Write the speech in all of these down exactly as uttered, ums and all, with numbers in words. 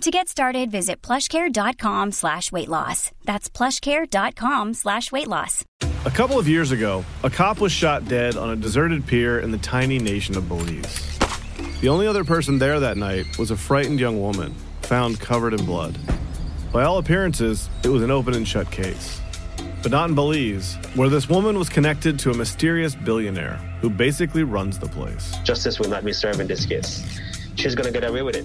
To get started, visit plushcare.com slash weight loss. That's plushcare.com slash weight loss. A couple of years ago, a cop was shot dead on a deserted pier in the tiny nation of Belize. The only other person there that night was a frightened young woman found covered in blood. By all appearances, it was an open and shut case. But not in Belize, where this woman was connected to a mysterious billionaire who basically runs the place. Justice will not be served in this case. She's going to get away with it.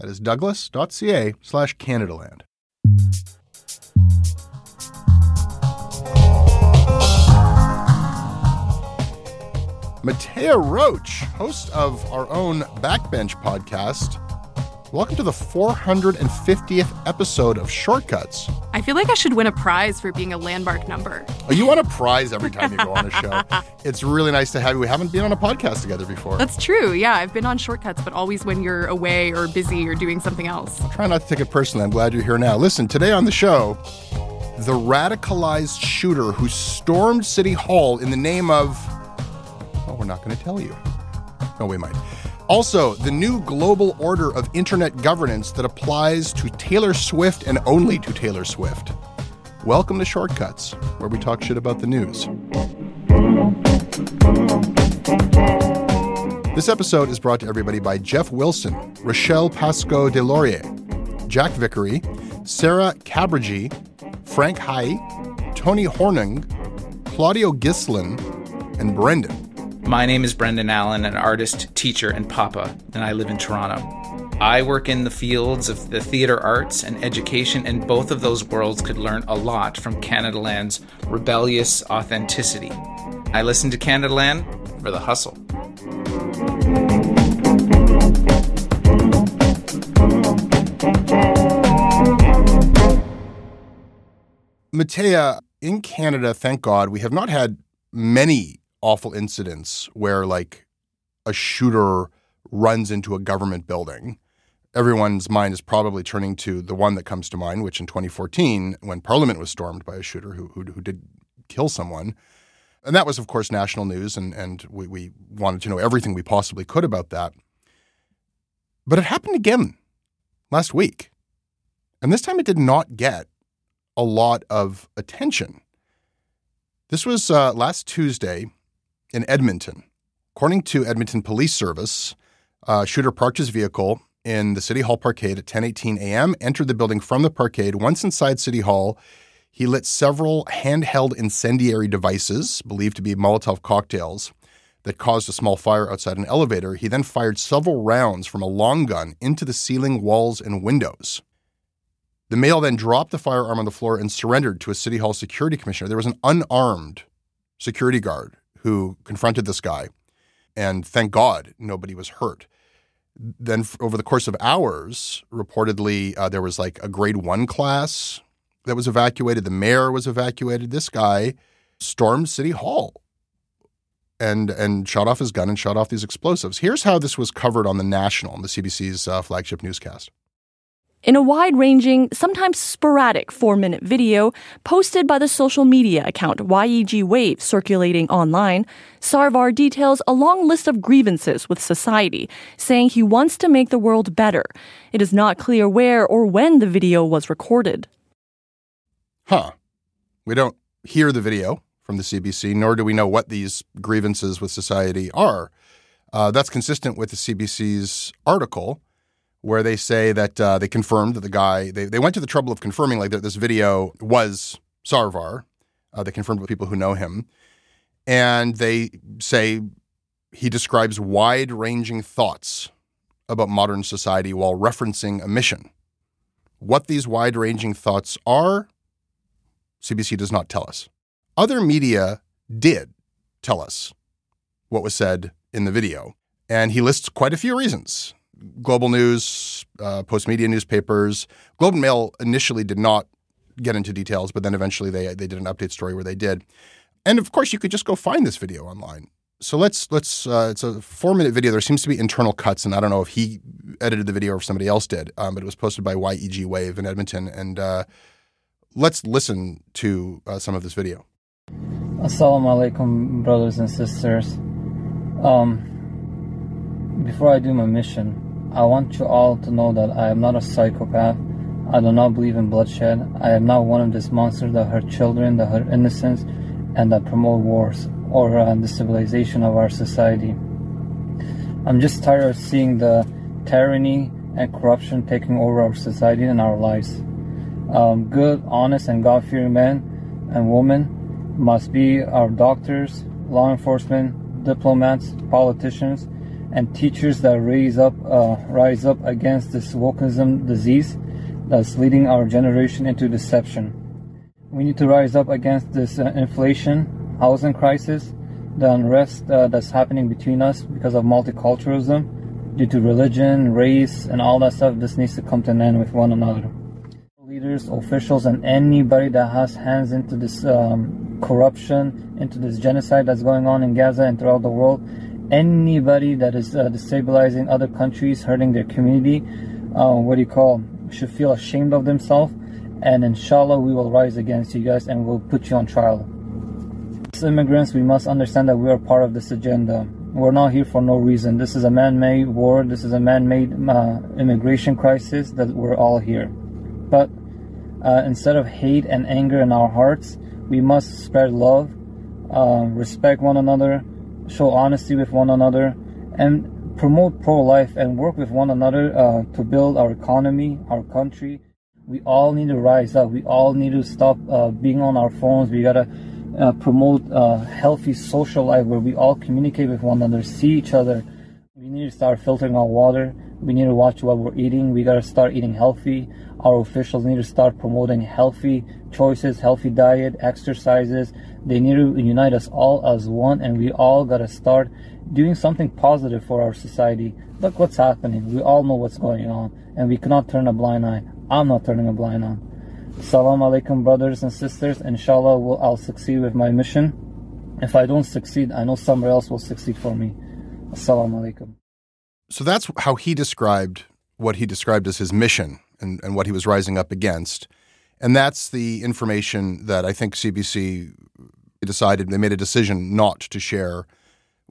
That is douglas.ca slash Canadaland. Mattea Roach, host of our own Backbench podcast. Welcome to the four hundred fiftieth episode of Shortcuts. I feel like I should win a prize for being a landmark number. Oh, you want a prize every time you go on a show. It's really nice to have you. We haven't been on a podcast together before. That's true. Yeah, I've been on Shortcuts, but always when you're away or busy or doing something else. I'll try not to take it personally. I'm glad you're here now. Listen, today on the show, the radicalized shooter who stormed City Hall in the name of... we're not going to tell you. No, we might. Also, the new global order of internet governance that applies to Taylor Swift and only to Taylor Swift. Welcome to Shortcuts, where we talk shit about the news. This episode is brought to everybody by Jeff Wilson, Rochelle Pascoe Delaurier, Jack Vickery, Sarah Cabregy, Frank Hai, Tony Horning, Claudio Gislin, and Brendan. My name is Brendan Allen, an artist, teacher, and papa, and I live in Toronto. I work in the fields of the theater arts and education, and both of those worlds could learn a lot from Canadaland's rebellious authenticity. I listen to Canadaland for the hustle. Mattea, in Canada, thank God, we have not had many awful incidents where, like, a shooter runs into a government building. Everyone's mind is probably turning to the one that comes to mind, which in twenty fourteen, when Parliament was stormed by a shooter who who, who did kill someone. And that was, of course, national news, and, and we, we wanted to know everything we possibly could about that. But it happened again last week. And this time it did not get a lot of attention. This was uh, last Tuesday in Edmonton. According to Edmonton Police Service, a shooter parked his vehicle in the City Hall parkade at ten eighteen a.m., entered the building from the parkade. Once inside City Hall, he lit several handheld incendiary devices, believed to be Molotov cocktails, that caused a small fire outside an elevator. He then fired several rounds from a long gun into the ceiling, walls, and windows. The male then dropped the firearm on the floor and surrendered to a City Hall security commissioner. There was an unarmed security guard who confronted this guy, and thank God nobody was hurt. Then over the course of hours, reportedly, uh, there was like a grade one class that was evacuated. The mayor was evacuated. This guy stormed City Hall and and shot off his gun and shot off these explosives. Here's how this was covered on The National, on the C B C's uh, flagship newscast. In a wide-ranging, sometimes sporadic four-minute video posted by the social media account Y E G Wave circulating online, Sarvar details a long list of grievances with society, saying he wants to make the world better. It is not clear where or when the video was recorded. Huh. We don't hear the video from the C B C, nor do we know what these grievances with society are. Uh, that's consistent with the C B C's article, where they say that uh, they confirmed that the guy, they, they went to the trouble of confirming like that this video was Sarvar. Uh, they confirmed with people who know him. And they say he describes wide-ranging thoughts about modern society while referencing a mission. What these wide-ranging thoughts are, C B C does not tell us. Other media did tell us what was said in the video. And he lists quite a few reasons. Global News, uh, Postmedia newspapers, Globe and Mail initially did not get into details, but then eventually they they did an update story where they did. And of course, you could just go find this video online. So let's let's uh, it's a four minute video. There seems to be internal cuts, and I don't know if he edited the video or if somebody else did. Um, but it was posted by Y E G Wave in Edmonton, and uh, let's listen to uh, some of this video. Assalamu alaikum, brothers and sisters. Um, before I do my mission, I want you all to know that I am not a psychopath. I do not believe in bloodshed. I am not one of these monsters that hurt children, that hurt innocence, and that promote wars or uh, destabilization of our society. I'm just tired of seeing the tyranny and corruption taking over our society and our lives. Um, good, honest, and God-fearing men and women must be our doctors, law enforcement, diplomats, politicians, and teachers that raise up, uh, rise up against this wokeism disease that's leading our generation into deception. We need to rise up against this uh, inflation, housing crisis, the unrest uh, that's happening between us because of multiculturalism, due to religion, race, and all that stuff. This needs to come to an end with one another. Leaders, officials, and anybody that has hands into this um, corruption, into this genocide that's going on in Gaza and throughout the world, anybody that is uh, destabilizing other countries, hurting their community, uh, what do you call, should feel ashamed of themselves. And inshallah, we will rise against you guys and we'll put you on trial. As immigrants, we must understand that we are part of this agenda. We're not here for no reason. This is a man-made war. This is a man-made uh, immigration crisis that we're all here. But uh, instead of hate and anger in our hearts, we must spread love, uh, respect one another, show honesty with one another, and promote pro-life and work with one another uh, to build our economy, our country. We all need to rise up. We all need to stop uh, being on our phones. We gotta uh, promote a healthy social life where we all communicate with one another, see each other. We need to start filtering our water. We need to watch what we're eating. We gotta start eating healthy. Our officials need to start promoting healthy choices, healthy diet, exercises. They need to unite us all as one, and we all gotta start doing something positive for our society. Look what's happening. We all know what's going on, and we cannot turn a blind eye. I'm not turning a blind eye. Salam alaikum, brothers and sisters. Inshallah, we'll, I'll succeed with my mission. If I don't succeed, I know somebody else will succeed for me. Assalamu alaikum. So that's how he described what he described as his mission and, and what he was rising up against. And that's the information that I think C B C decided, they made a decision not to share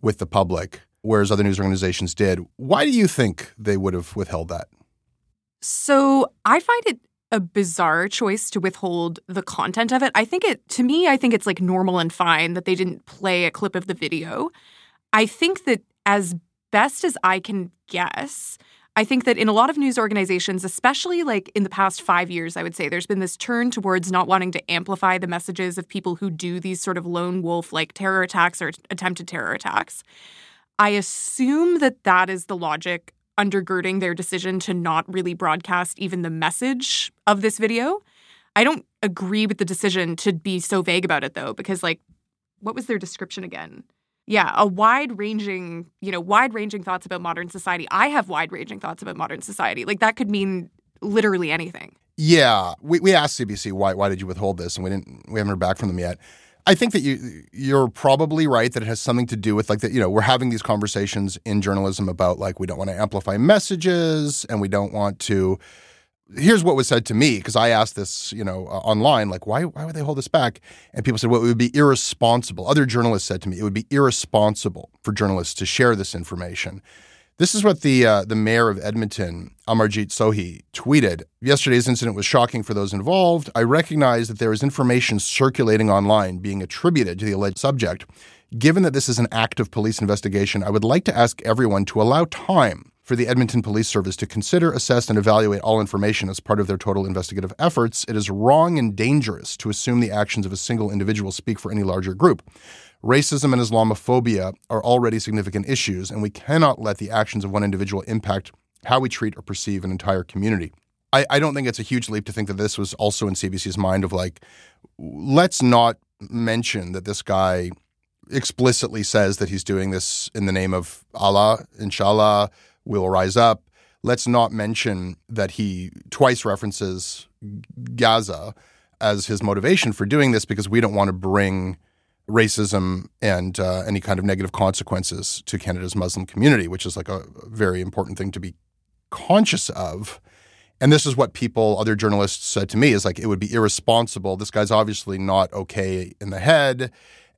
with the public, whereas other news organizations did. Why do you think they would have withheld that? So I find it a bizarre choice to withhold the content of it. I think it, to me, I think it's like normal and fine that they didn't play a clip of the video. I think that as best as I can guess, I think that in a lot of news organizations, especially like in the past five years, I would say, there's been this turn towards not wanting to amplify the messages of people who do these sort of lone wolf-like terror attacks or attempted terror attacks. I assume that that is the logic undergirding their decision to not really broadcast even the message of this video. I don't agree with the decision to be so vague about it, though, because, like, what was their description again? Yeah, a wide-ranging, you know, wide-ranging thoughts about modern society. I have wide-ranging thoughts about modern society. Like, that could mean literally anything. Yeah. We we asked C B C, why why did you withhold this? And we didn't we haven't heard back from them yet. I think that you you're probably right that it has something to do with, like, that, you know, we're having these conversations in journalism about, like, we don't want to amplify messages and we don't want to. Here's what was said to me, because I asked this, you know, uh, online, like, why why would they hold this back? And people said, well, it would be irresponsible. Other journalists said to me, it would be irresponsible for journalists to share this information. This is what the uh, the mayor of Edmonton, Amarjit Sohi, tweeted. Yesterday's incident was shocking for those involved. I recognize that there is information circulating online being attributed to the alleged subject. Given that this is an active police investigation, I would like to ask everyone to allow time for the Edmonton Police Service to consider, assess, and evaluate all information as part of their total investigative efforts. It is wrong and dangerous to assume the actions of a single individual speak for any larger group. Racism and Islamophobia are already significant issues, and we cannot let the actions of one individual impact how we treat or perceive an entire community. I, I don't think it's a huge leap to think that this was also in C B C's mind of, like, let's not mention that this guy explicitly says that he's doing this in the name of Allah, inshallah, we'll rise up. Let's not mention that he twice references Gaza as his motivation for doing this, because we don't want to bring racism and uh, any kind of negative consequences to Canada's Muslim community, which is, like, a very important thing to be conscious of. And this is what people, other journalists said to me, is, like, it would be irresponsible. This guy's obviously not okay in the head,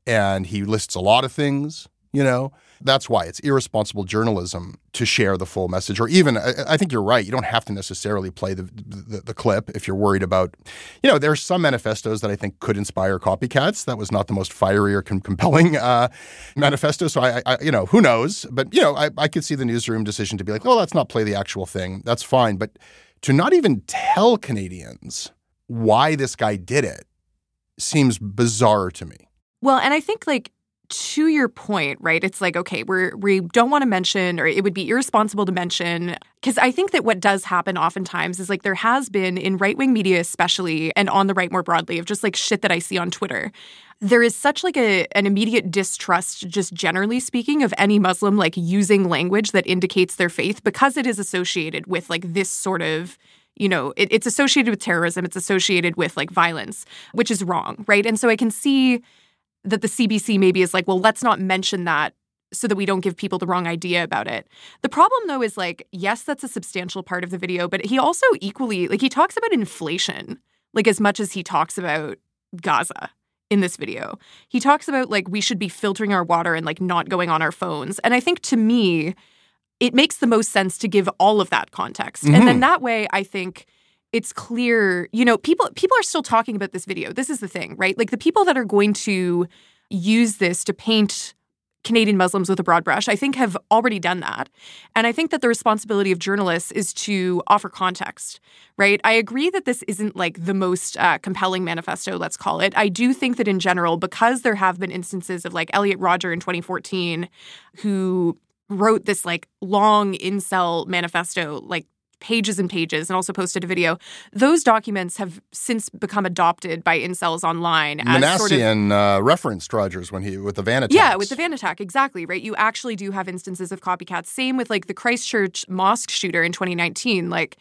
and he lists a lot of things, you know. That's why it's irresponsible journalism to share the full message. Or even, I, I think you're right, you don't have to necessarily play the, the the clip if you're worried about, you know, there are some manifestos that I think could inspire copycats. That was not the most fiery or com- compelling uh, manifesto. So, I, I, you know, who knows? But, you know, I, I could see the newsroom decision to be like, oh, let's not play the actual thing. That's fine. But to not even tell Canadians why this guy did it seems bizarre to me. Well, and I think, like, to your point, right, it's like, okay, we're, we don't want to mention, or it would be irresponsible to mention, because I think that what does happen oftentimes is, like, there has been, in right-wing media especially, and on the right more broadly, of just, like, shit that I see on Twitter, there is such, like, a an immediate distrust, just generally speaking, of any Muslim, like, using language that indicates their faith, because it is associated with, like, this sort of, you know, it, it's associated with terrorism, it's associated with, like, violence, which is wrong, right? And so I can see that the C B C maybe is like, well, let's not mention that so that we don't give people the wrong idea about it. The problem, though, is, like, yes, that's a substantial part of the video, but he also equally, like, he talks about inflation, like, as much as he talks about Gaza in this video. He talks about, like, we should be filtering our water and, like, not going on our phones. And I think, to me, it makes the most sense to give all of that context. Mm-hmm. And then that way, I think, it's clear, you know, people people are still talking about this video. This is the thing, right? Like, the people that are going to use this to paint Canadian Muslims with a broad brush, I think, have already done that. And I think that the responsibility of journalists is to offer context, right? I agree that this isn't, like, the most uh, compelling manifesto, let's call it. I do think that in general, because there have been instances of, like, Elliot Rodger in twenty fourteen, who wrote this, like, long incel manifesto, like, pages and pages, and also posted a video. Those documents have since become adopted by incels online. As Manassian sort of, uh, referenced Rogers when he with the van attack. Yeah, with the van attack, exactly, right? You actually do have instances of copycats. Same with, like, the Christchurch mosque shooter in twenty nineteen, like,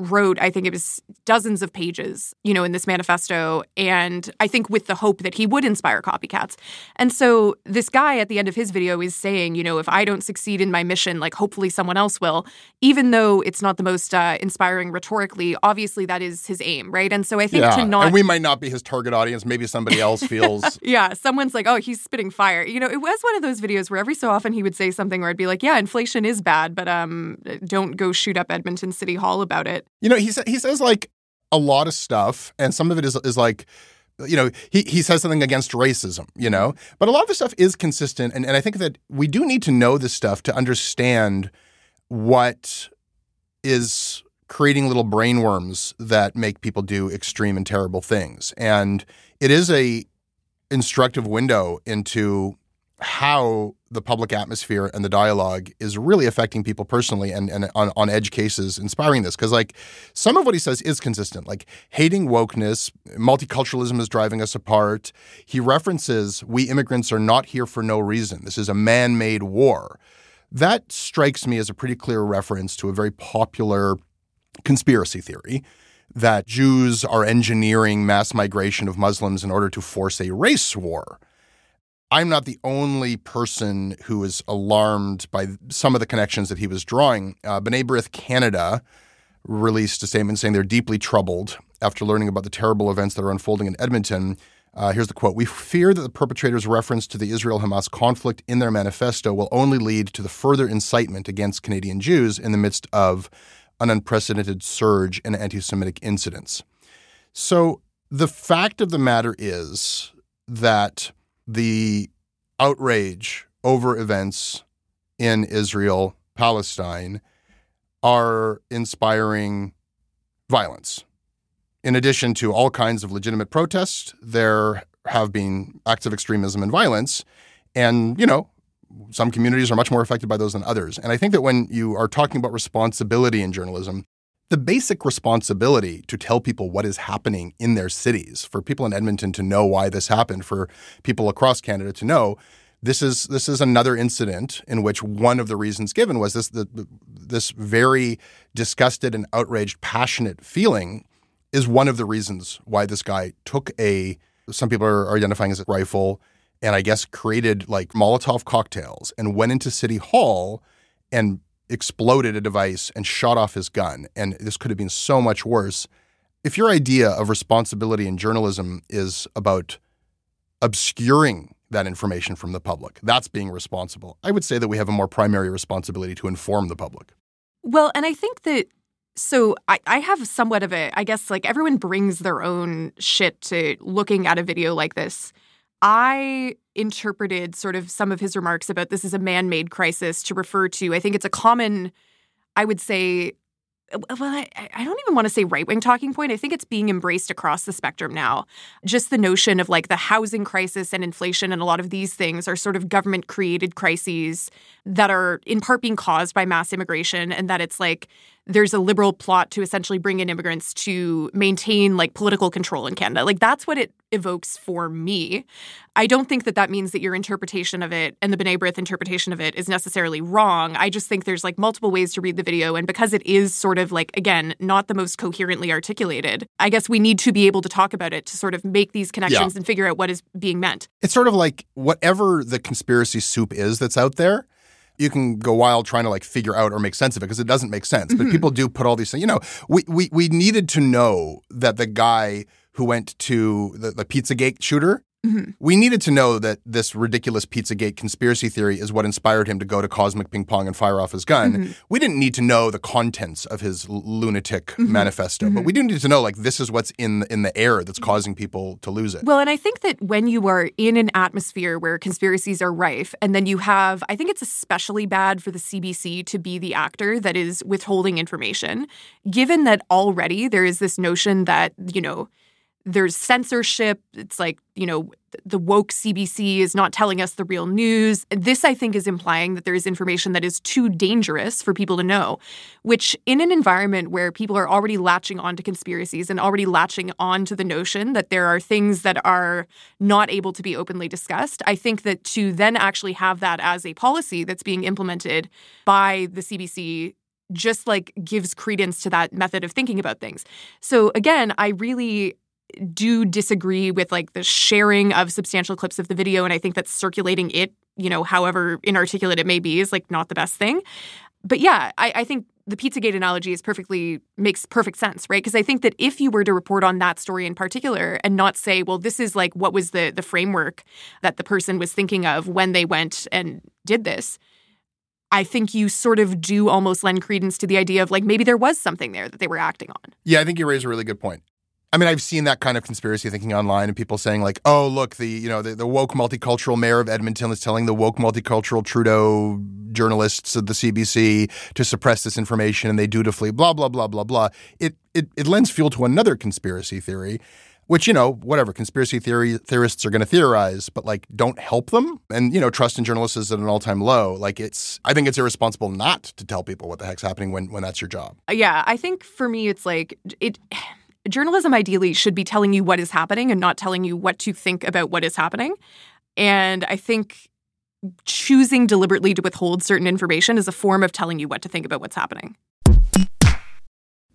wrote, I think it was dozens of pages, you know, in this manifesto, and I think with the hope that he would inspire copycats. And so this guy at the end of his video is saying, you know, if I don't succeed in my mission, like, hopefully someone else will, even though it's not the most uh, inspiring rhetorically, obviously that is his aim, right? And so I think yeah. to not... And we might not be his target audience. Maybe somebody else feels... yeah, someone's like, oh, he's spitting fire. You know, it was one of those videos where every so often he would say something where I'd be like, yeah, inflation is bad, but um, don't go shoot up Edmonton City Hall about it. You know, he sa- he says, like, a lot of stuff, and some of it is is like, you know, he, he says something against racism, you know? But a lot of the stuff is consistent, and, and I think that we do need to know this stuff to understand what is creating little brainworms that make people do extreme and terrible things. And it is a instructive window into how the public atmosphere and the dialogue is really affecting people personally and, and on, on edge cases, inspiring this. Because, like, some of what he says is consistent. Like, hating wokeness, multiculturalism is driving us apart. He references, we immigrants are not here for no reason. This is a man-made war. That strikes me as a pretty clear reference to a very popular conspiracy theory that Jews are engineering mass migration of Muslims in order to force a race war. I'm not the only person who is alarmed by some of the connections that he was drawing. Uh, B'nai B'rith Canada released a statement saying they're deeply troubled after learning about the terrible events that are unfolding in Edmonton. Uh, here's the quote. We fear that the perpetrators' reference to the Israel-Hamas conflict in their manifesto will only lead to the further incitement against Canadian Jews in the midst of an unprecedented surge in anti-Semitic incidents. So the fact of the matter is that the outrage over events in Israel, Palestine, are inspiring violence. In addition to all kinds of legitimate protests, there have been acts of extremism and violence. And, you know, some communities are much more affected by those than others. And I think that when you are talking about responsibility in journalism, the basic responsibility to tell people what is happening in their cities, for people in Edmonton to know why this happened, for people across Canada to know, this is this is another incident in which one of the reasons given was this the, this very disgusted and outraged, passionate feeling is one of the reasons why this guy took a, some people are identifying as a rifle, and I guess created like Molotov cocktails and went into City Hall and exploded a device and shot off his gun. And this could have been so much worse. If your idea of responsibility in journalism is about obscuring that information from the public, that's being responsible. I would say that we have a more primary responsibility to inform the public. Well, and I think that, so I, I have somewhat of a, I guess, like everyone brings their own shit to looking at a video like this. I interpreted sort of some of his remarks about this is a man-made crisis to refer to, I think it's a common, I would say, well, I, I don't even want to say right-wing talking point. I think it's being embraced across the spectrum now. Just the notion of like the housing crisis and inflation and a lot of these things are sort of government-created crises that are in part being caused by mass immigration, and that it's like there's a liberal plot to essentially bring in immigrants to maintain like political control in Canada. Like that's what it evokes for me. I don't think that that means that your interpretation of it and the B'nai B'rith interpretation of it is necessarily wrong. I just think there's like multiple ways to read the video. And because it is sort of like, again, not the most coherently articulated, I guess we need to be able to talk about it to sort of make these connections yeah. and figure out what is being meant. It's sort of like whatever the conspiracy soup is that's out there, you can go wild trying to like figure out or make sense of it because it doesn't make sense. Mm-hmm. But people do put all these things, you know, we, we, we needed to know that the guy who went to the, the Pizzagate shooter, mm-hmm. we needed to know that this ridiculous Pizzagate conspiracy theory is what inspired him to go to Cosmic Ping Pong and fire off his gun. Mm-hmm. We didn't need to know the contents of his l- lunatic mm-hmm. manifesto, mm-hmm. but we do need to know, like, this is what's in the, in the air that's causing people to lose it. Well, and I think that when you are in an atmosphere where conspiracies are rife, and then you have, I think it's especially bad for the C B C to be the actor that is withholding information, given that already there is this notion that, you know, there's censorship. It's like, you know, the woke C B C is not telling us the real news. This, I think, is implying that there is information that is too dangerous for people to know, which in an environment where people are already latching on to conspiracies and already latching on to the notion that there are things that are not able to be openly discussed, I think that to then actually have that as a policy that's being implemented by the C B C just, like, gives credence to that method of thinking about things. So, again, I really do disagree with, like, the sharing of substantial clips of the video, and I think that circulating it, you know, however inarticulate it may be, is, like, not the best thing. But yeah, I, I think the Pizzagate analogy is perfectly makes perfect sense, right? Because I think that if you were to report on that story in particular and not say, well, this is, like, what was the the framework that the person was thinking of when they went and did this, I think you sort of do almost lend credence to the idea of, like, maybe there was something there that they were acting on. Yeah, I think you raise a really good point. I mean, I've seen that kind of conspiracy thinking online and people saying, like, oh, look, the, you know, the, the woke multicultural mayor of Edmonton is telling the woke multicultural Trudeau journalists at the C B C to suppress this information and they dutifully blah, blah, blah, blah, blah. It it, it lends fuel to another conspiracy theory. which, you know, whatever, conspiracy theory theorists are going to theorize, but, like, don't help them. And, you know, trust in journalists is at an all-time low. Like, it's, I think it's irresponsible not to tell people what the heck's happening when, when that's your job. Yeah, I think for me it's like, it... journalism ideally should be telling you what is happening and not telling you what to think about what is happening. And I think choosing deliberately to withhold certain information is a form of telling you what to think about what's happening.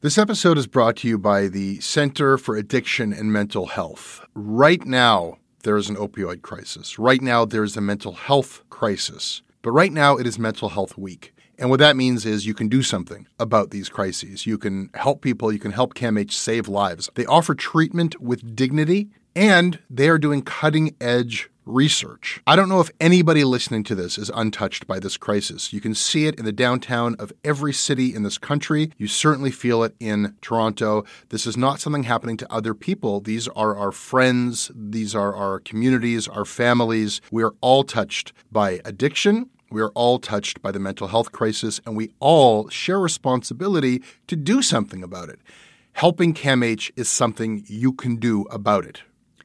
This episode is brought to you by the Center for Addiction and Mental Health. Right now, there is an opioid crisis. Right now, there is a mental health crisis. But right now, it is Mental Health Week. And what that means is you can do something about these crises. You can help people. You can help C A M H save lives. They offer treatment with dignity, and they are doing cutting-edge research. I don't know if anybody listening to this is untouched by this crisis. You can see it in the downtown of every city in this country. You certainly feel it in Toronto. This is not something happening to other people. These are our friends. These are our communities, our families. We are all touched by addiction. We are all touched by the mental health crisis, and we all share responsibility to do something about it. Helping C A M H is something you can do about it.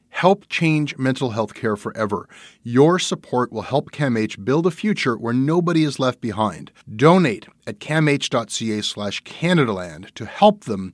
Help change mental health care forever. Your support will help C A M H build a future where nobody is left behind. Donate at camh.ca slash Canadaland to help them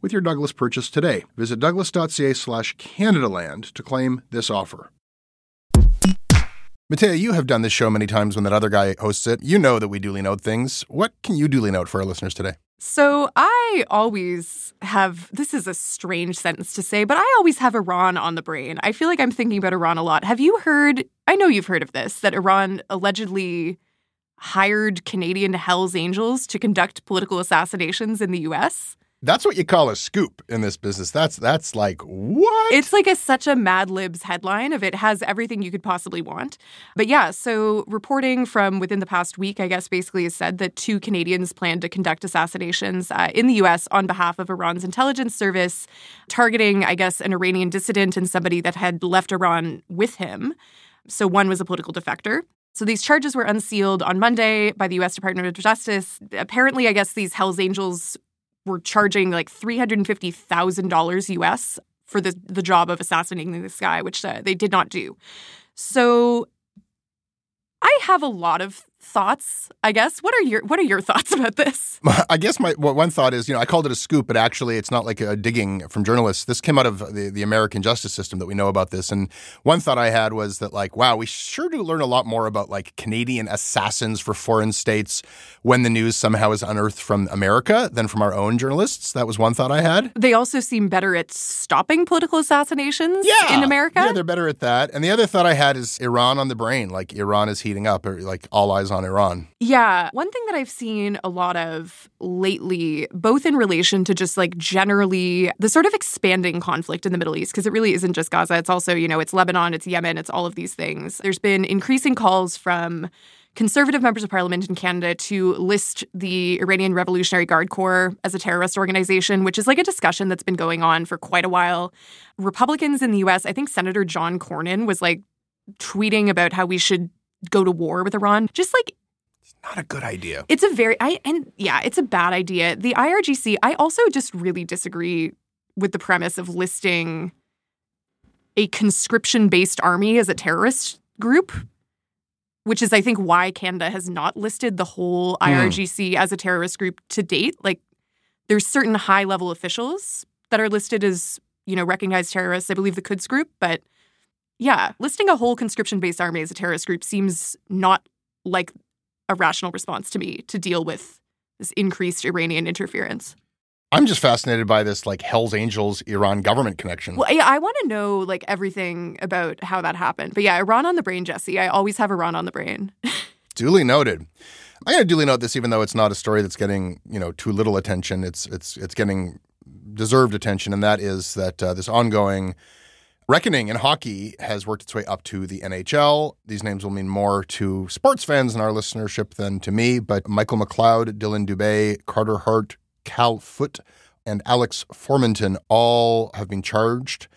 with your Douglas purchase today. Visit douglas.ca slash Canadaland to claim this offer. Mattea, you have done this show many times when that other guy hosts it. You know that we duly note things. What can you duly note for our listeners today? So I always have, this is a strange sentence to say, but I always have Iran on the brain. I feel like I'm thinking about Iran a lot. Have you heard, I know you've heard of this, that Iran allegedly hired Canadian Hells Angels to conduct political assassinations in the U S? That's what you call a scoop in this business. That's that's like, what? It's like a such a Mad Libs headline of it has everything you could possibly want. But yeah, so reporting from within the past week, I guess, basically has said that two Canadians planned to conduct assassinations uh, in the U S on behalf of Iran's intelligence service, targeting, I guess, an Iranian dissident and somebody that had left Iran with him. So one was a political defector. So these charges were unsealed on Monday by the U S Department of Justice. Apparently, I guess these Hells Angels were charging like three hundred fifty thousand dollars U S for the, the job of assassinating this guy, which uh, they did not do. So I have a lot of thoughts, I guess. What are your What are your thoughts about this? I guess my well, one thought is, you know, I called it a scoop, but actually it's not like a digging from journalists. This came out of the, the American justice system that we know about this. And one thought I had was that, like, wow, we sure do learn a lot more about, like, Canadian assassins for foreign states when the news somehow is unearthed from America than from our own journalists. That was one thought I had. They also seem better at stopping political assassinations yeah. in America. Yeah, they're better at that. And the other thought I had is Iran on the brain. Like, Iran is heating up, or, like, all eyes on on Iran. Yeah. One thing that I've seen a lot of lately, both in relation to just like generally the sort of expanding conflict in the Middle East, because it really isn't just Gaza. It's also, you know, it's Lebanon, it's Yemen, it's all of these things. There's been increasing calls from Conservative members of Parliament in Canada to list the Iranian Revolutionary Guard Corps as a terrorist organization, which is like a discussion that's been going on for quite a while. Republicans in the U S, I think Senator John Cornyn was like tweeting about how we should go to war with Iran. Just like, it's not a good idea. It's a very, I and yeah, it's a bad idea. The I R G C, I also just really disagree with the premise of listing a conscription-based army as a terrorist group, which is, I think, why Canada has not listed the whole mm. I R G C as a terrorist group to date. Like, there's certain high-level officials that are listed as, you know, recognized terrorists. I believe the Quds group, but Yeah, listing a whole conscription-based army as a terrorist group seems not like a rational response to me to deal with this increased Iranian interference. I'm just fascinated by this, like, Hell's Angels Iran government connection. Well, yeah, I want to know, like, everything about how that happened. But yeah, Iran on the brain, Jesse. I always have Iran on the brain. Duly noted. I'm going to duly note this, even though it's not a story that's getting, you know, too little attention. It's it's it's getting deserved attention, and that is that uh, this ongoing reckoning in hockey has worked its way up to the N H L. These names will mean more to sports fans in our listenership than to me, but Michael McLeod, Dylan Dubé, Carter Hart, Cal Foote, and Alex Formanton all have been charged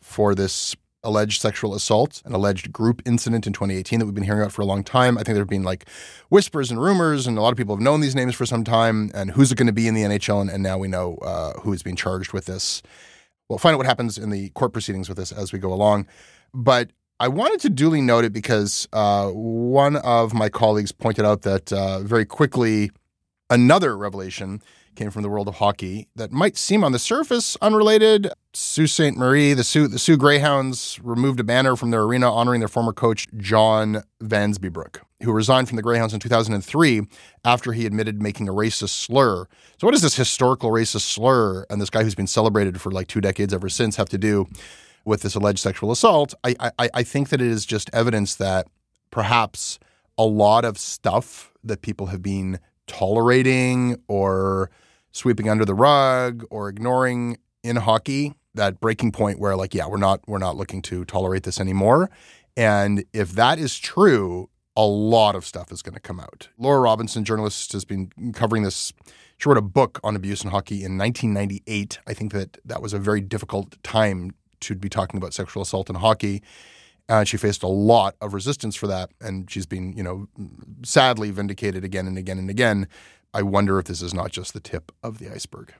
for this alleged sexual assault, an alleged group incident in twenty eighteen that we've been hearing about for a long time. I think there have been, like, whispers and rumors, and a lot of people have known these names for some time, and who's it going to be in the N H L, and, and now we know uh, who has been charged with this. We'll find out what happens in the court proceedings with this as we go along. But I wanted to duly note it because uh, one of my colleagues pointed out that uh, very quickly another revelation came from the world of hockey that might seem on the surface unrelated. Sault Ste. Marie, the Sioux, the Sioux Greyhounds, removed a banner from their arena honoring their former coach, John Vansbybrook, who resigned from the Greyhounds in two thousand three after he admitted making a racist slur. So what does this historical racist slur and this guy who's been celebrated for like two decades ever since have to do with this alleged sexual assault? I, I, I think that it is just evidence that perhaps a lot of stuff that people have been tolerating or sweeping under the rug or ignoring in hockey, that breaking point where like, yeah, we're not we're not looking to tolerate this anymore. And if that is true, a lot of stuff is going to come out. Laura Robinson, journalist, has been covering this. She wrote a book on abuse in hockey in nineteen ninety-eight. I think that that was a very difficult time to be talking about sexual assault in hockey. Uh, she faced a lot of resistance for that, and she's been, you know, sadly vindicated again and again and again. I wonder if this is not just the tip of the iceberg.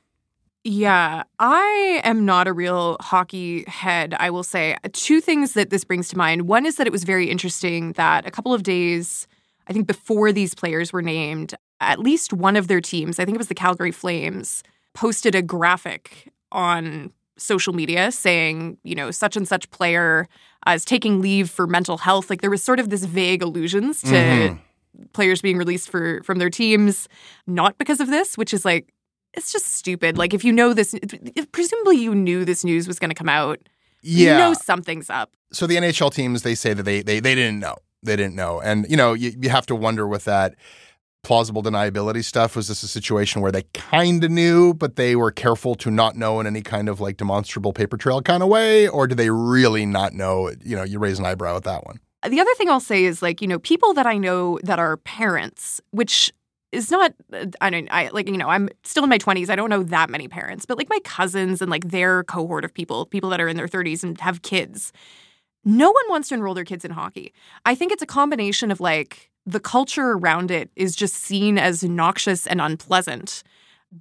Yeah, I am not a real hockey head, I will say. Two things that this brings to mind. One is that it was very interesting that a couple of days, I think before these players were named, at least one of their teams, I think it was the Calgary Flames, posted a graphic on social media saying, you know, such and such player uh, is taking leave for mental health. Like there was sort of this vague allusions to mm-hmm. players being released for from their teams, not because of this, which is like, it's just stupid. Like if you know this, if presumably you knew this news was going to come out. Yeah. You know something's up. So the N H L teams, they say that they they they didn't know. They didn't know. And, you know, you, you have to wonder with that plausible deniability stuff, was this a situation where they kind of knew, but they were careful to not know in any kind of like demonstrable paper trail kind of way? Or do they really not know? You know, you raise an eyebrow at that one. The other thing I'll say is like, you know, people that I know that are parents, which is not, I don't, I like, you know, I'm still in my twenties. I don't know that many parents, but like my cousins and like their cohort of people, people that are in their thirties and have kids, no one wants to enroll their kids in hockey. I think it's a combination of like, the culture around it is just seen as noxious and unpleasant.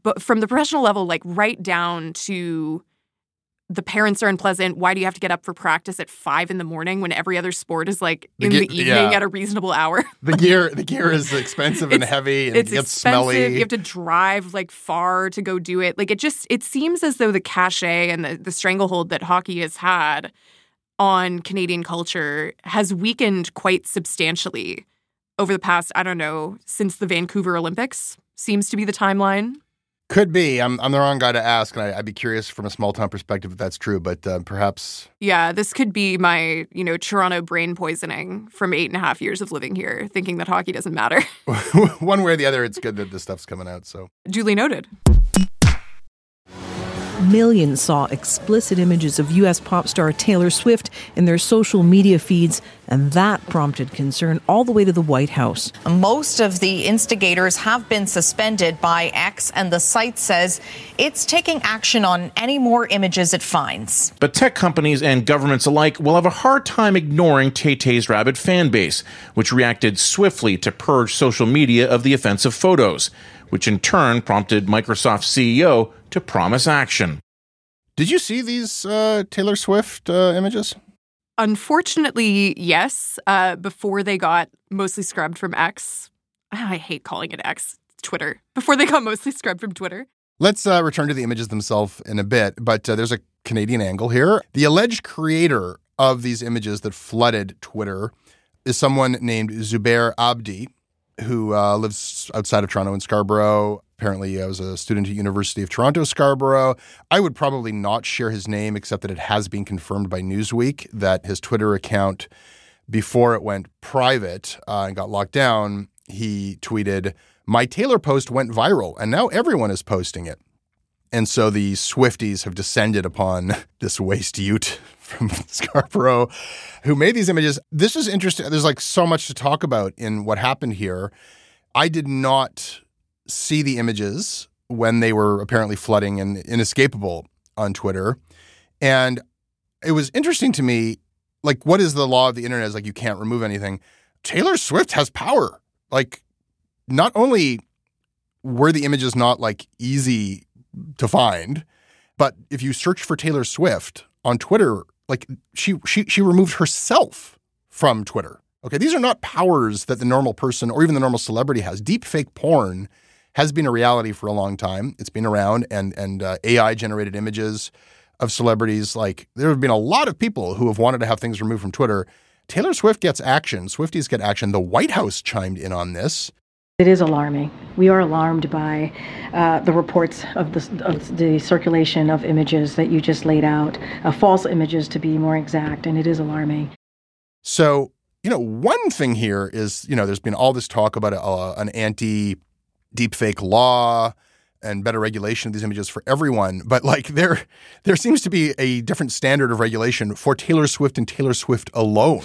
But from the professional level, like right down to the parents are unpleasant. Why do you have to get up for practice at five in the morning when every other sport is like in the, ge- the evening yeah. at a reasonable hour? The gear the gear is expensive and heavy and it gets smelly. You have to drive like far to go do it. Like it just it seems as though the cachet and the, the stranglehold that hockey has had on Canadian culture has weakened quite substantially over the past, I don't know, since the Vancouver Olympics seems to be the timeline. Could be. I'm I'm the wrong guy to ask, and I, I'd be curious from a small-town perspective if that's true, but uh, perhaps... Yeah, this could be my, you know, Toronto brain poisoning from eight and a half years of living here, thinking that hockey doesn't matter. One way or the other, it's good that this stuff's coming out, so... Duly noted. Millions saw explicit images of U S pop star Taylor Swift in their social media feeds, and that prompted concern all the way to the White House. Most of the instigators have been suspended by X, and the site says it's taking action on any more images it finds. But tech companies and governments alike will have a hard time ignoring Tay-Tay's rabid fan base, which reacted swiftly to purge social media of the offensive photos, which in turn prompted Microsoft's C E O to promise action. Did you see these uh, Taylor Swift uh, images? Unfortunately, yes, uh, before they got mostly scrubbed from X. I hate calling it X, Twitter. Before they got mostly scrubbed from Twitter. Let's uh, return to the images themselves in a bit, but uh, there's a Canadian angle here. The alleged creator of these images that flooded Twitter is someone named Zubair Abdi, who uh, lives outside of Toronto in Scarborough. Apparently, I was a student at University of Toronto Scarborough. I would probably not share his name, except that it has been confirmed by Newsweek that his Twitter account, before it went private uh, and got locked down, he tweeted, "My Taylor post went viral, and now everyone is posting it." And so the Swifties have descended upon this waste ute from Scarborough who made these images. This is interesting. There's like so much to talk about in what happened here. I did not see the images when they were apparently flooding and inescapable on Twitter. And it was interesting to me, like, what is the law of the internet? It's like you can't remove anything. Taylor Swift has power. Like, not only were the images not, like, easy to find, but if you search for Taylor Swift on Twitter, like, she she she removed herself from Twitter. Okay, these are not powers that the normal person or even the normal celebrity has. Deep fake porn has been a reality for a long time. It's been around, and and uh, A I-generated images of celebrities. Like, there have been a lot of people who have wanted to have things removed from Twitter. Taylor Swift gets action. Swifties get action. The White House chimed in on this. It is alarming. We are alarmed by uh, the reports of the, of the circulation of images that you just laid out, uh, false images to be more exact, and it is alarming. So, you know, one thing here is, you know, there's been all this talk about a, a, an anti-deepfake law and better regulation of these images for everyone, but like there, there seems to be a different standard of regulation for Taylor Swift and Taylor Swift alone.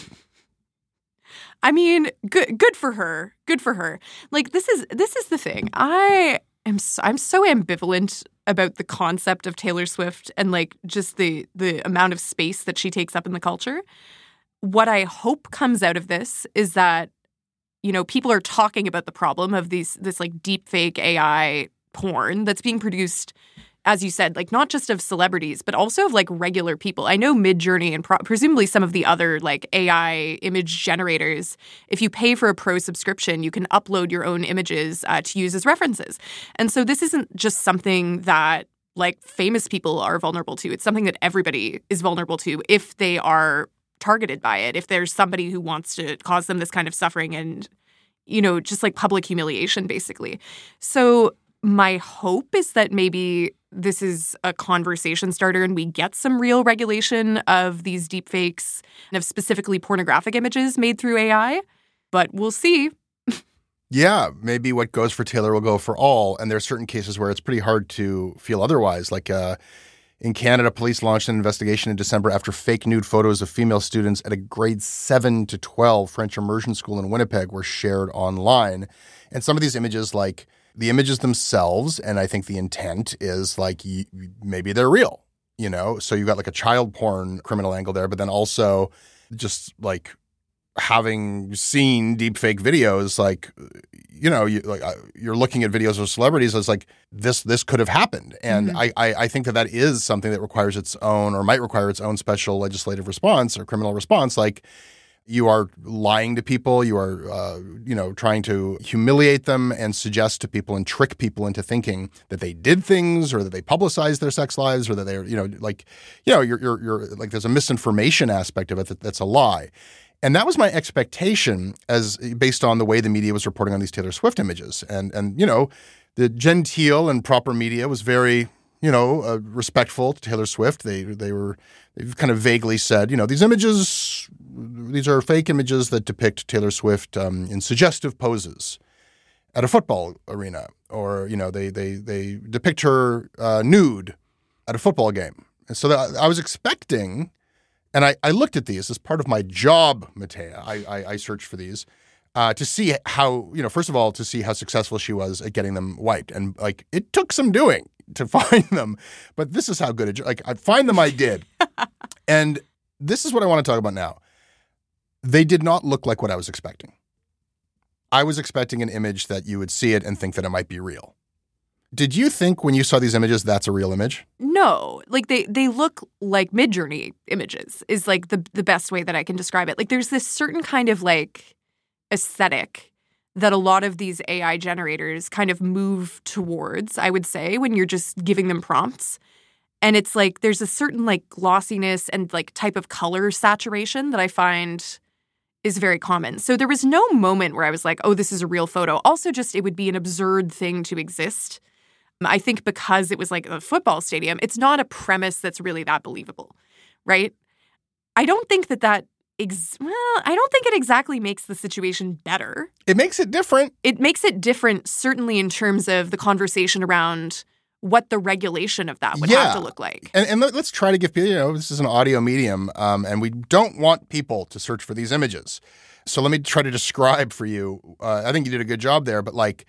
I mean, good good for her. Good for her. Like, this is this is the thing. I am so, I'm so ambivalent about the concept of Taylor Swift and like just the the amount of space that she takes up in the culture. What I hope comes out of this is that, you know, people are talking about the problem of these this like deep fake A I porn that's being produced, as you said, like not just of celebrities, but also of like regular people. I know Midjourney and pro- presumably some of the other like A I image generators, if you pay for a pro subscription, you can upload your own images uh, to use as references. And so this isn't just something that like famous people are vulnerable to. It's something that everybody is vulnerable to if they are targeted by it, if there's somebody who wants to cause them this kind of suffering and, you know, just like public humiliation, basically. So my hope is that maybe this is a conversation starter and we get some real regulation of these deepfakes and of specifically pornographic images made through A I. But we'll see. Yeah, maybe what goes for Taylor will go for all. And there are certain cases where it's pretty hard to feel otherwise. Like uh, in Canada, police launched an investigation in December after fake nude photos of female students at a grade seven to twelve French immersion school in Winnipeg were shared online. And some of these images, like, the images themselves, and I think the intent is like y- maybe they're real, you know? So you've got like a child porn criminal angle there, but then also just like having seen deepfake videos, like, you know, you, like, uh, you're looking at videos of celebrities as like this this could have happened. And mm-hmm. I, I, I think that that is something that requires its own or might require its own special legislative response or criminal response. Like, you are lying to people. You are, uh, you know, trying to humiliate them and suggest to people and trick people into thinking that they did things or that they publicized their sex lives or that they're, you know, like, you know, you're, you're, you're like there's a misinformation aspect of it that, that's a lie. And that was my expectation as based on the way the media was reporting on these Taylor Swift images. And, and you know, the genteel and proper media was very, you know, uh, respectful to Taylor Swift. They they were they've kind of vaguely said, you know, these images, these are fake images that depict Taylor Swift um, in suggestive poses at a football arena, or you know, they they they depict her uh, nude at a football game. And so that I was expecting, and I, I looked at these as part of my job, Mattea. I, I I searched for these uh, to see how, you know, first of all, to see how successful she was at getting them wiped, and like it took some doing to find them. But this is how good it, like I find them I did. And this is what I want to talk about now. They did not look like what I was expecting. I was expecting an image that you would see it and think that it might be real. Did you think when you saw these images that's a real image? No. Like they they look like Midjourney images is like the the best way that I can describe it. Like there's this certain kind of like aesthetic that a lot of these A I generators kind of move towards, I would say, when you're just giving them prompts. And it's like there's a certain like glossiness and like type of color saturation that I find is very common. So there was no moment where I was like, oh, this is a real photo. Also, just it would be an absurd thing to exist. I think because it was like a football stadium, it's not a premise that's really that believable, right? I don't think that that ex- – well, I don't think it exactly makes the situation better. It makes it different. It makes it different, certainly in terms of the conversation around – what the regulation of that would yeah. have to look like. And, and let's try to give people, you know, this is an audio medium, um, and we don't want people to search for these images. So let me try to describe for you. Uh, I think you did a good job there, but like,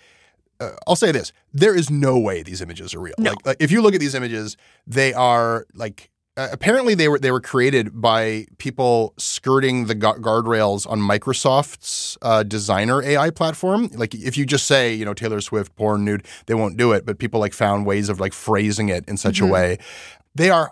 uh, I'll say this. There is no way these images are real. No. Like, like, if you look at these images, they are like, uh, apparently they were they were created by people skirting the gu- guardrails on Microsoft's uh, designer A I platform. Like if you just say, you know, Taylor Swift, porn, nude, they won't do it. But people like found ways of like phrasing it in such mm-hmm. a way. They are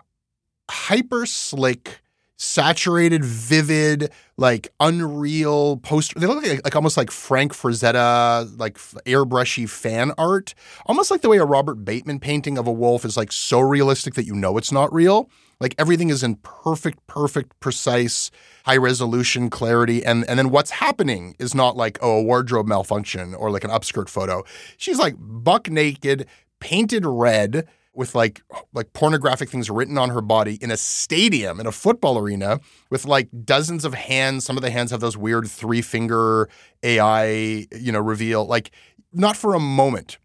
hyper slick, saturated, vivid, like unreal poster. They look like, like almost like Frank Frazetta, like airbrushy fan art. Almost like the way a Robert Bateman painting of a wolf is like so realistic that you know it's not real. Like everything is in perfect, perfect, precise, high resolution clarity. And and then what's happening is not like, oh, a wardrobe malfunction or like an upskirt photo. She's like buck naked, painted red with like like pornographic things written on her body in a stadium, in a football arena with like dozens of hands. Some of the hands have those weird three finger A I, you know, reveal. Like not for a moment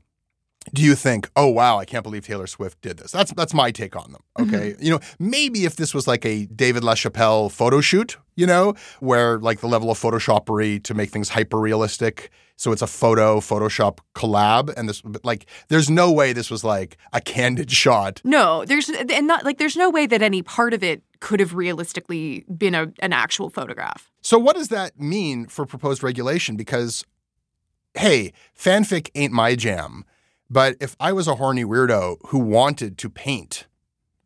do you think, oh, wow, I can't believe Taylor Swift did this. That's that's my take on them, okay? Mm-hmm. You know, maybe if this was like a David LaChapelle photo shoot, you know, where like the level of Photoshoppery to make things hyper-realistic, so it's a photo Photoshop collab, and this like there's no way this was like a candid shot. No, there's and not like there's no way that any part of it could have realistically been a, an actual photograph. So what does that mean for proposed regulation? Because, hey, fanfic ain't my jam. But if I was a horny weirdo who wanted to paint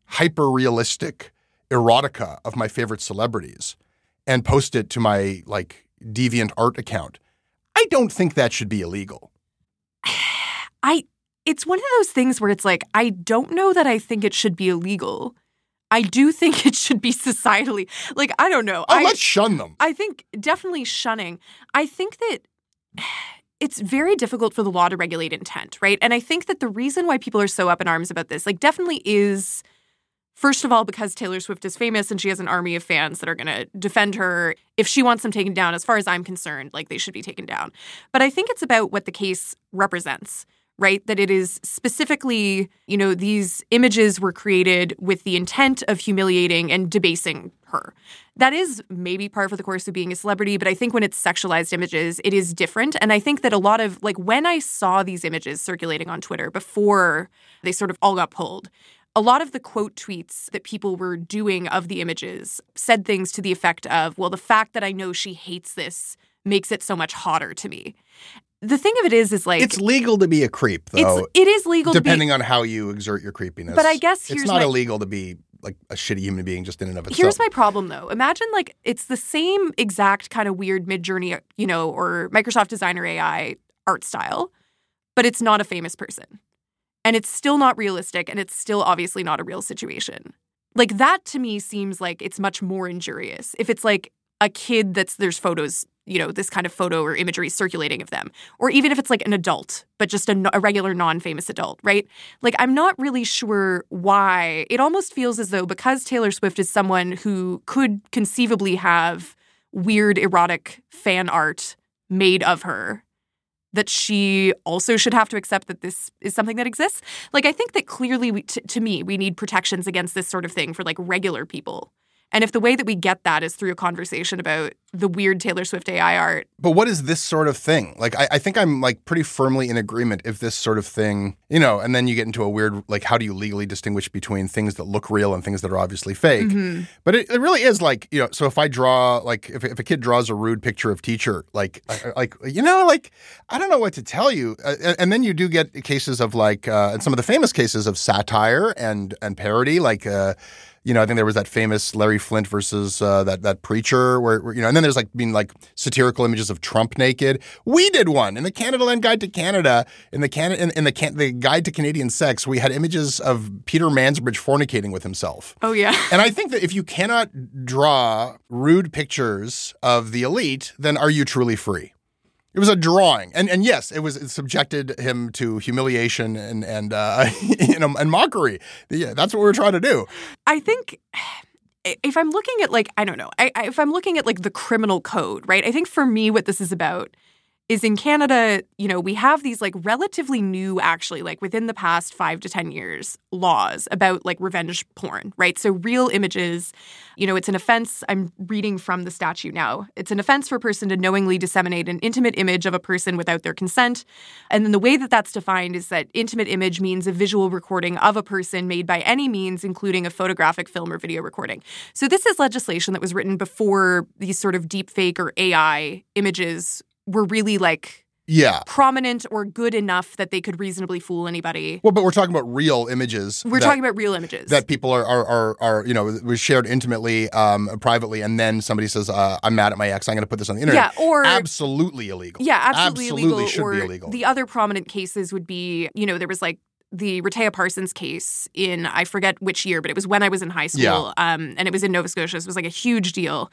hyper-realistic erotica of my favorite celebrities and post it to my, like, DeviantArt account, I don't think that should be illegal. I it's one of those things where it's like, I don't know that I think it should be illegal. I do think it should be societally. Like, I don't know. Oh, I, let's shun them. I think definitely shunning. I think that... It's very difficult for the law to regulate intent, right? And I think that the reason why people are so up in arms about this, like, definitely is, first of all, because Taylor Swift is famous and she has an army of fans that are going to defend her. If she wants them taken down, as far as I'm concerned, like, they should be taken down. But I think it's about what the case represents, right? That it is specifically, you know, these images were created with the intent of humiliating and debasing her. That is maybe par for the course of being a celebrity, but I think when it's sexualized images, it is different. And I think that a lot of, like, when I saw these images circulating on Twitter before they sort of all got pulled, a lot of the quote tweets that people were doing of the images said things to the effect of, well, the fact that I know she hates this makes it so much hotter to me. The thing of it is, is like... It's legal to be a creep, though. It's, it is legal to be... Depending on how you exert your creepiness. But I guess here's It's not my, illegal to be, like, a shitty human being just in and of itself. Here's my problem, though. Imagine, like, it's the same exact kind of weird Midjourney, you know, or Microsoft Designer A I art style, but it's not a famous person. And it's still not realistic, and it's still obviously not a real situation. Like, that to me seems like it's much more injurious. If it's, like, a kid that's... There's photos... you know, this kind of photo or imagery circulating of them. Or even if it's like an adult, but just a, a regular non-famous adult, right? Like, I'm not really sure why. It almost feels as though because Taylor Swift is someone who could conceivably have weird erotic fan art made of her, that she also should have to accept that this is something that exists. Like, I think that clearly, we, t- to me, we need protections against this sort of thing for, like, regular people. And if the way that we get that is through a conversation about the weird Taylor Swift A I art. But what is this sort of thing? Like, I, I think I'm, like, pretty firmly in agreement if this sort of thing, you know, and then you get into a weird, like, how do you legally distinguish between things that look real and things that are obviously fake? Mm-hmm. But it, it really is, like, you know, so if I draw, like, if, if a kid draws a rude picture of teacher, like, like you know, like, I don't know what to tell you. Uh, and then you do get cases of, like, uh, and some of the famous cases of satire and, and parody, like, uh, you know, I think there was that famous Larry Flint versus uh, that that preacher where, where, you know, and then there's like being like satirical images of Trump naked. We did one in the Canadaland Guide to Canada, in the Can in, in the Can- the Guide to Canadian Sex. We had images of Peter Mansbridge fornicating with himself. Oh yeah. And I think that if you cannot draw rude pictures of the elite, then are you truly free? It was a drawing, and and yes, it was it subjected him to humiliation and and uh, you know, and mockery. Yeah, that's what we were trying to do. I think if I'm looking at like I don't know, I, I, if I'm looking at like the criminal code, right? I think for me, what this is about is in Canada, you know, we have these like relatively new, actually, like within the past five to ten years, laws about like revenge porn, right? So real images, you know, it's an offense. I'm reading from the statute now. It's an offense for a person to knowingly disseminate an intimate image of a person without their consent. And then the way that that's defined is that intimate image means a visual recording of a person made by any means, including a photographic, film, or video recording. So this is legislation that was written before these sort of deepfake or A I images were really, like, yeah. prominent or good enough that they could reasonably fool anybody. Well, but we're talking about real images. We're that, talking about real images. That people are, are, are, are you know, was shared intimately, um, privately, and then somebody says, uh, I'm mad at my ex, I'm going to put this on the internet. Yeah, or... Absolutely illegal. Yeah, absolutely, absolutely illegal. Absolutely should be illegal. The other prominent cases would be, you know, there was, like, the Rehtaeh Parsons case in, I forget which year, but it was when I was in high school, yeah. um, and it was in Nova Scotia. So it was, like, a huge deal,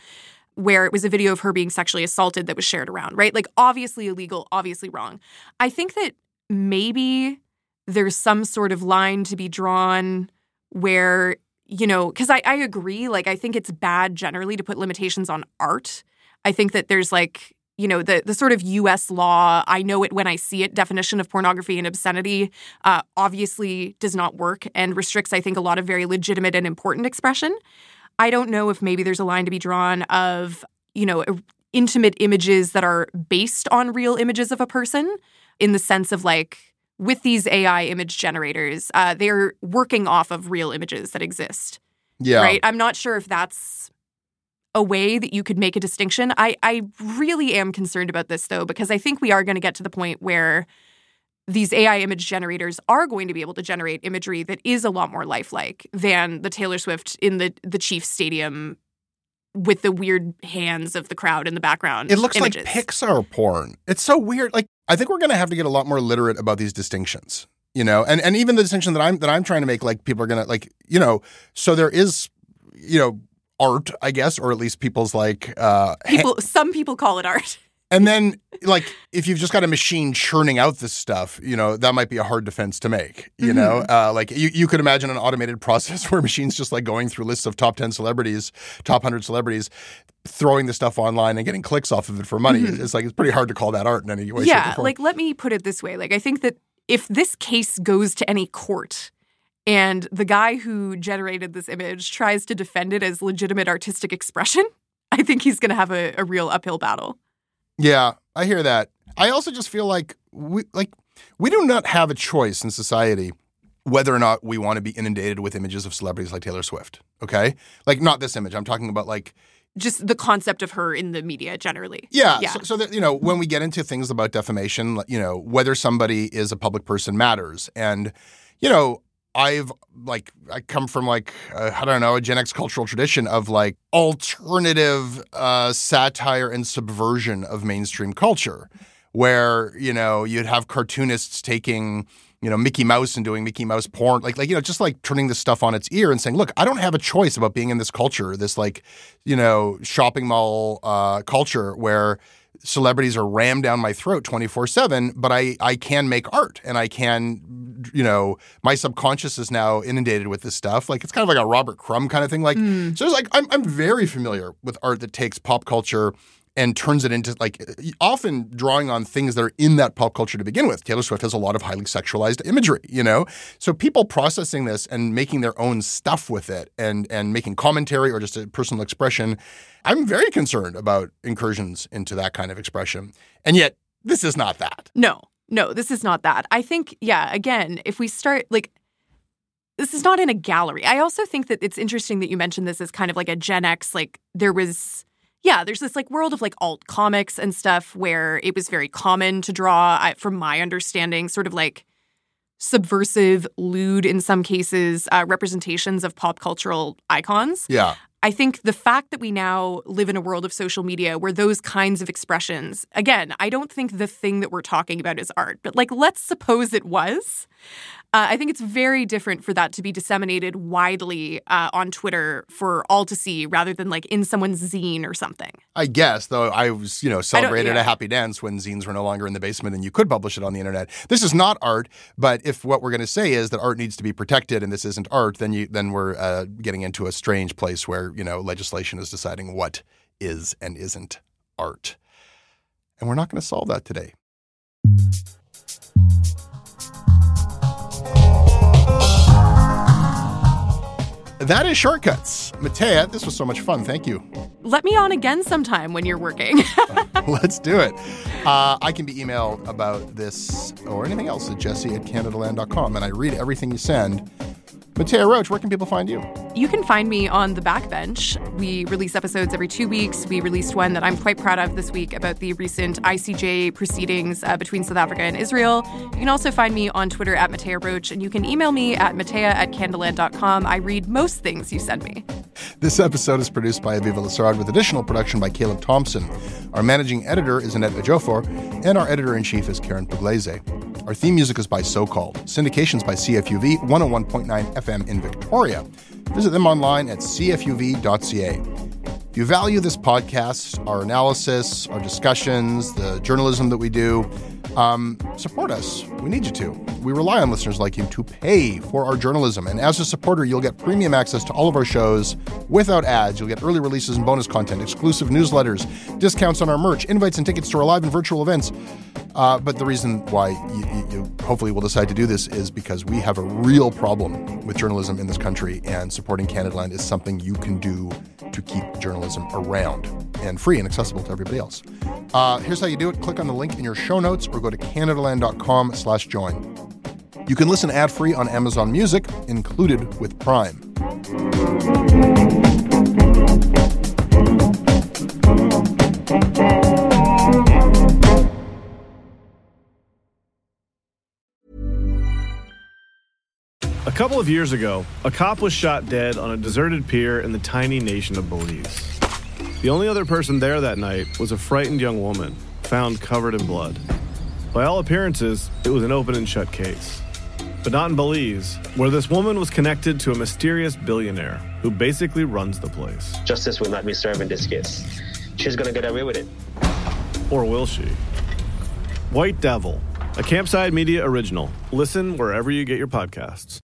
where it was a video of her being sexually assaulted that was shared around, right? Like, obviously illegal, obviously wrong. I think that maybe there's some sort of line to be drawn where, you know, because I, I agree, like, I think it's bad generally to put limitations on art. I think that there's, like, you know, the, the sort of U S law, I know it when I see it, definition of pornography and obscenity uh, obviously does not work and restricts, I think, a lot of very legitimate and important expression. I don't know if maybe there's a line to be drawn of, you know, intimate images that are based on real images of a person in the sense of, like, with these A I image generators, uh, they're working off of real images that exist. Yeah. Right? I'm not sure if that's a way that you could make a distinction. I, I really am concerned about this, though, because I think we are going to get to the point where these A I image generators are going to be able to generate imagery that is a lot more lifelike than the Taylor Swift in the, the Chiefs stadium with the weird hands of the crowd in the background. It looks images. Like Pixar porn. It's so weird. Like, I think we're going to have to get a lot more literate about these distinctions, you know, and, and even the distinction that I'm, that I'm trying to make, like, people are going to, like, you know, so there is, you know, art, I guess, or at least people's, like, uh, people, ha- some people call it art. And then, like, if you've just got a machine churning out this stuff, you know, that might be a hard defense to make, you mm-hmm. know? Uh, like, you, you could imagine an automated process where machines just, like, going through lists of top ten celebrities, top one hundred celebrities, throwing the stuff online and getting clicks off of it for money. Mm-hmm. It's, like, it's pretty hard to call that art in any way, yeah, shape, or form. Like, let me put it this way. Like, I think that if this case goes to any court and the guy who generated this image tries to defend it as legitimate artistic expression, I think he's going to have a, a real uphill battle. Yeah, I hear that. I also just feel like we like we do not have a choice in society whether or not we want to be inundated with images of celebrities like Taylor Swift, okay? Like, not this image. I'm talking about, like... just the concept of her in the media generally. Yeah, yeah. So, so that, you know, when we get into things about defamation, you know, whether somebody is a public person matters. And, you know... I've, like, I come from, like, uh, I don't know, a Gen X cultural tradition of, like, alternative uh, satire and subversion of mainstream culture where, you know, you'd have cartoonists taking, you know, Mickey Mouse and doing Mickey Mouse porn, like, like you know, just, like, turning this stuff on its ear and saying, look, I don't have a choice about being in this culture, this, like, you know, shopping mall uh, culture where celebrities are rammed down my throat twenty-four seven, but I, I can make art and I can, you know, my subconscious is now inundated with this stuff. Like, it's kind of like a Robert Crumb kind of thing. Like, mm. so it's like, I'm, I'm very familiar with art that takes pop culture and turns it into, like, often drawing on things that are in that pop culture to begin with. Taylor Swift has a lot of highly sexualized imagery, you know? So people processing this and making their own stuff with it and and making commentary or just a personal expression, I'm very concerned about incursions into that kind of expression. And yet, this is not that. No, no, this is not that. I think, yeah, again, if we start, like, this is not in a gallery. I also think that it's interesting that you mentioned this as kind of like a Gen X, like, there was... yeah, there's this, like, world of, like, alt comics and stuff where it was very common to draw, I, from my understanding, sort of, like, subversive, lewd, in some cases, uh, representations of pop cultural icons. Yeah. I think the fact that we now live in a world of social media where those kinds of expressions, again, I don't think the thing that we're talking about is art, but like, let's suppose it was. Uh, I think it's very different for that to be disseminated widely uh, on Twitter for all to see rather than like in someone's zine or something. I guess, though I was, you know, celebrated yeah. a happy dance when zines were no longer in the basement and you could publish it on the internet. This is not art, but if what we're going to say is that art needs to be protected and this isn't art, then you then we're uh, getting into a strange place where, you know, legislation is deciding what is and isn't art. And we're not going to solve that today. That is Shortcuts. Mattea, this was so much fun. Thank you. Let me on again sometime when you're working. Let's do it. Uh, I can be emailed about this or anything else at jesse at canadaland dot com, and I read everything you send. Mattea Roach, where can people find you? You can find me on The Backbench. We release episodes every two weeks. We released one that I'm quite proud of this week about the recent I C J proceedings uh, between South Africa and Israel. You can also find me on Twitter at Mattea Roach, and you can email me at mattea at candaland dot com. I read most things you send me. This episode is produced by Aviva Lassard with additional production by Caleb Thompson. Our managing editor is Annette Ajofor, and our editor-in-chief is Karen Pugliese. Our theme music is by So Called. Syndications by C F U V, one oh one point nine F M in Victoria. Visit them online at c f u v dot c a. If you value this podcast, our analysis, our discussions, the journalism that we do, um, support us. We need you to. We rely on listeners like you to pay for our journalism. And as a supporter, you'll get premium access to all of our shows without ads. You'll get early releases and bonus content, exclusive newsletters, discounts on our merch, invites and tickets to our live and virtual events. Uh, but the reason why you, you hopefully will decide to do this is because we have a real problem with journalism in this country, and supporting Canadaland is something you can do to keep journalism around and free and accessible to everybody else. Uh, here's how you do it. Click on the link in your show notes or go to canadaland dot com slash join. You can listen ad-free on Amazon Music, included with Prime. A couple of years ago, a cop was shot dead on a deserted pier in the tiny nation of Belize. The only other person there that night was a frightened young woman, found covered in blood. By all appearances, it was an open and shut case. But not in Belize, where this woman was connected to a mysterious billionaire who basically runs the place. Justice will not be served in this case. She's going to get away with it. Or will she? White Devil, a Campside Media original. Listen wherever you get your podcasts.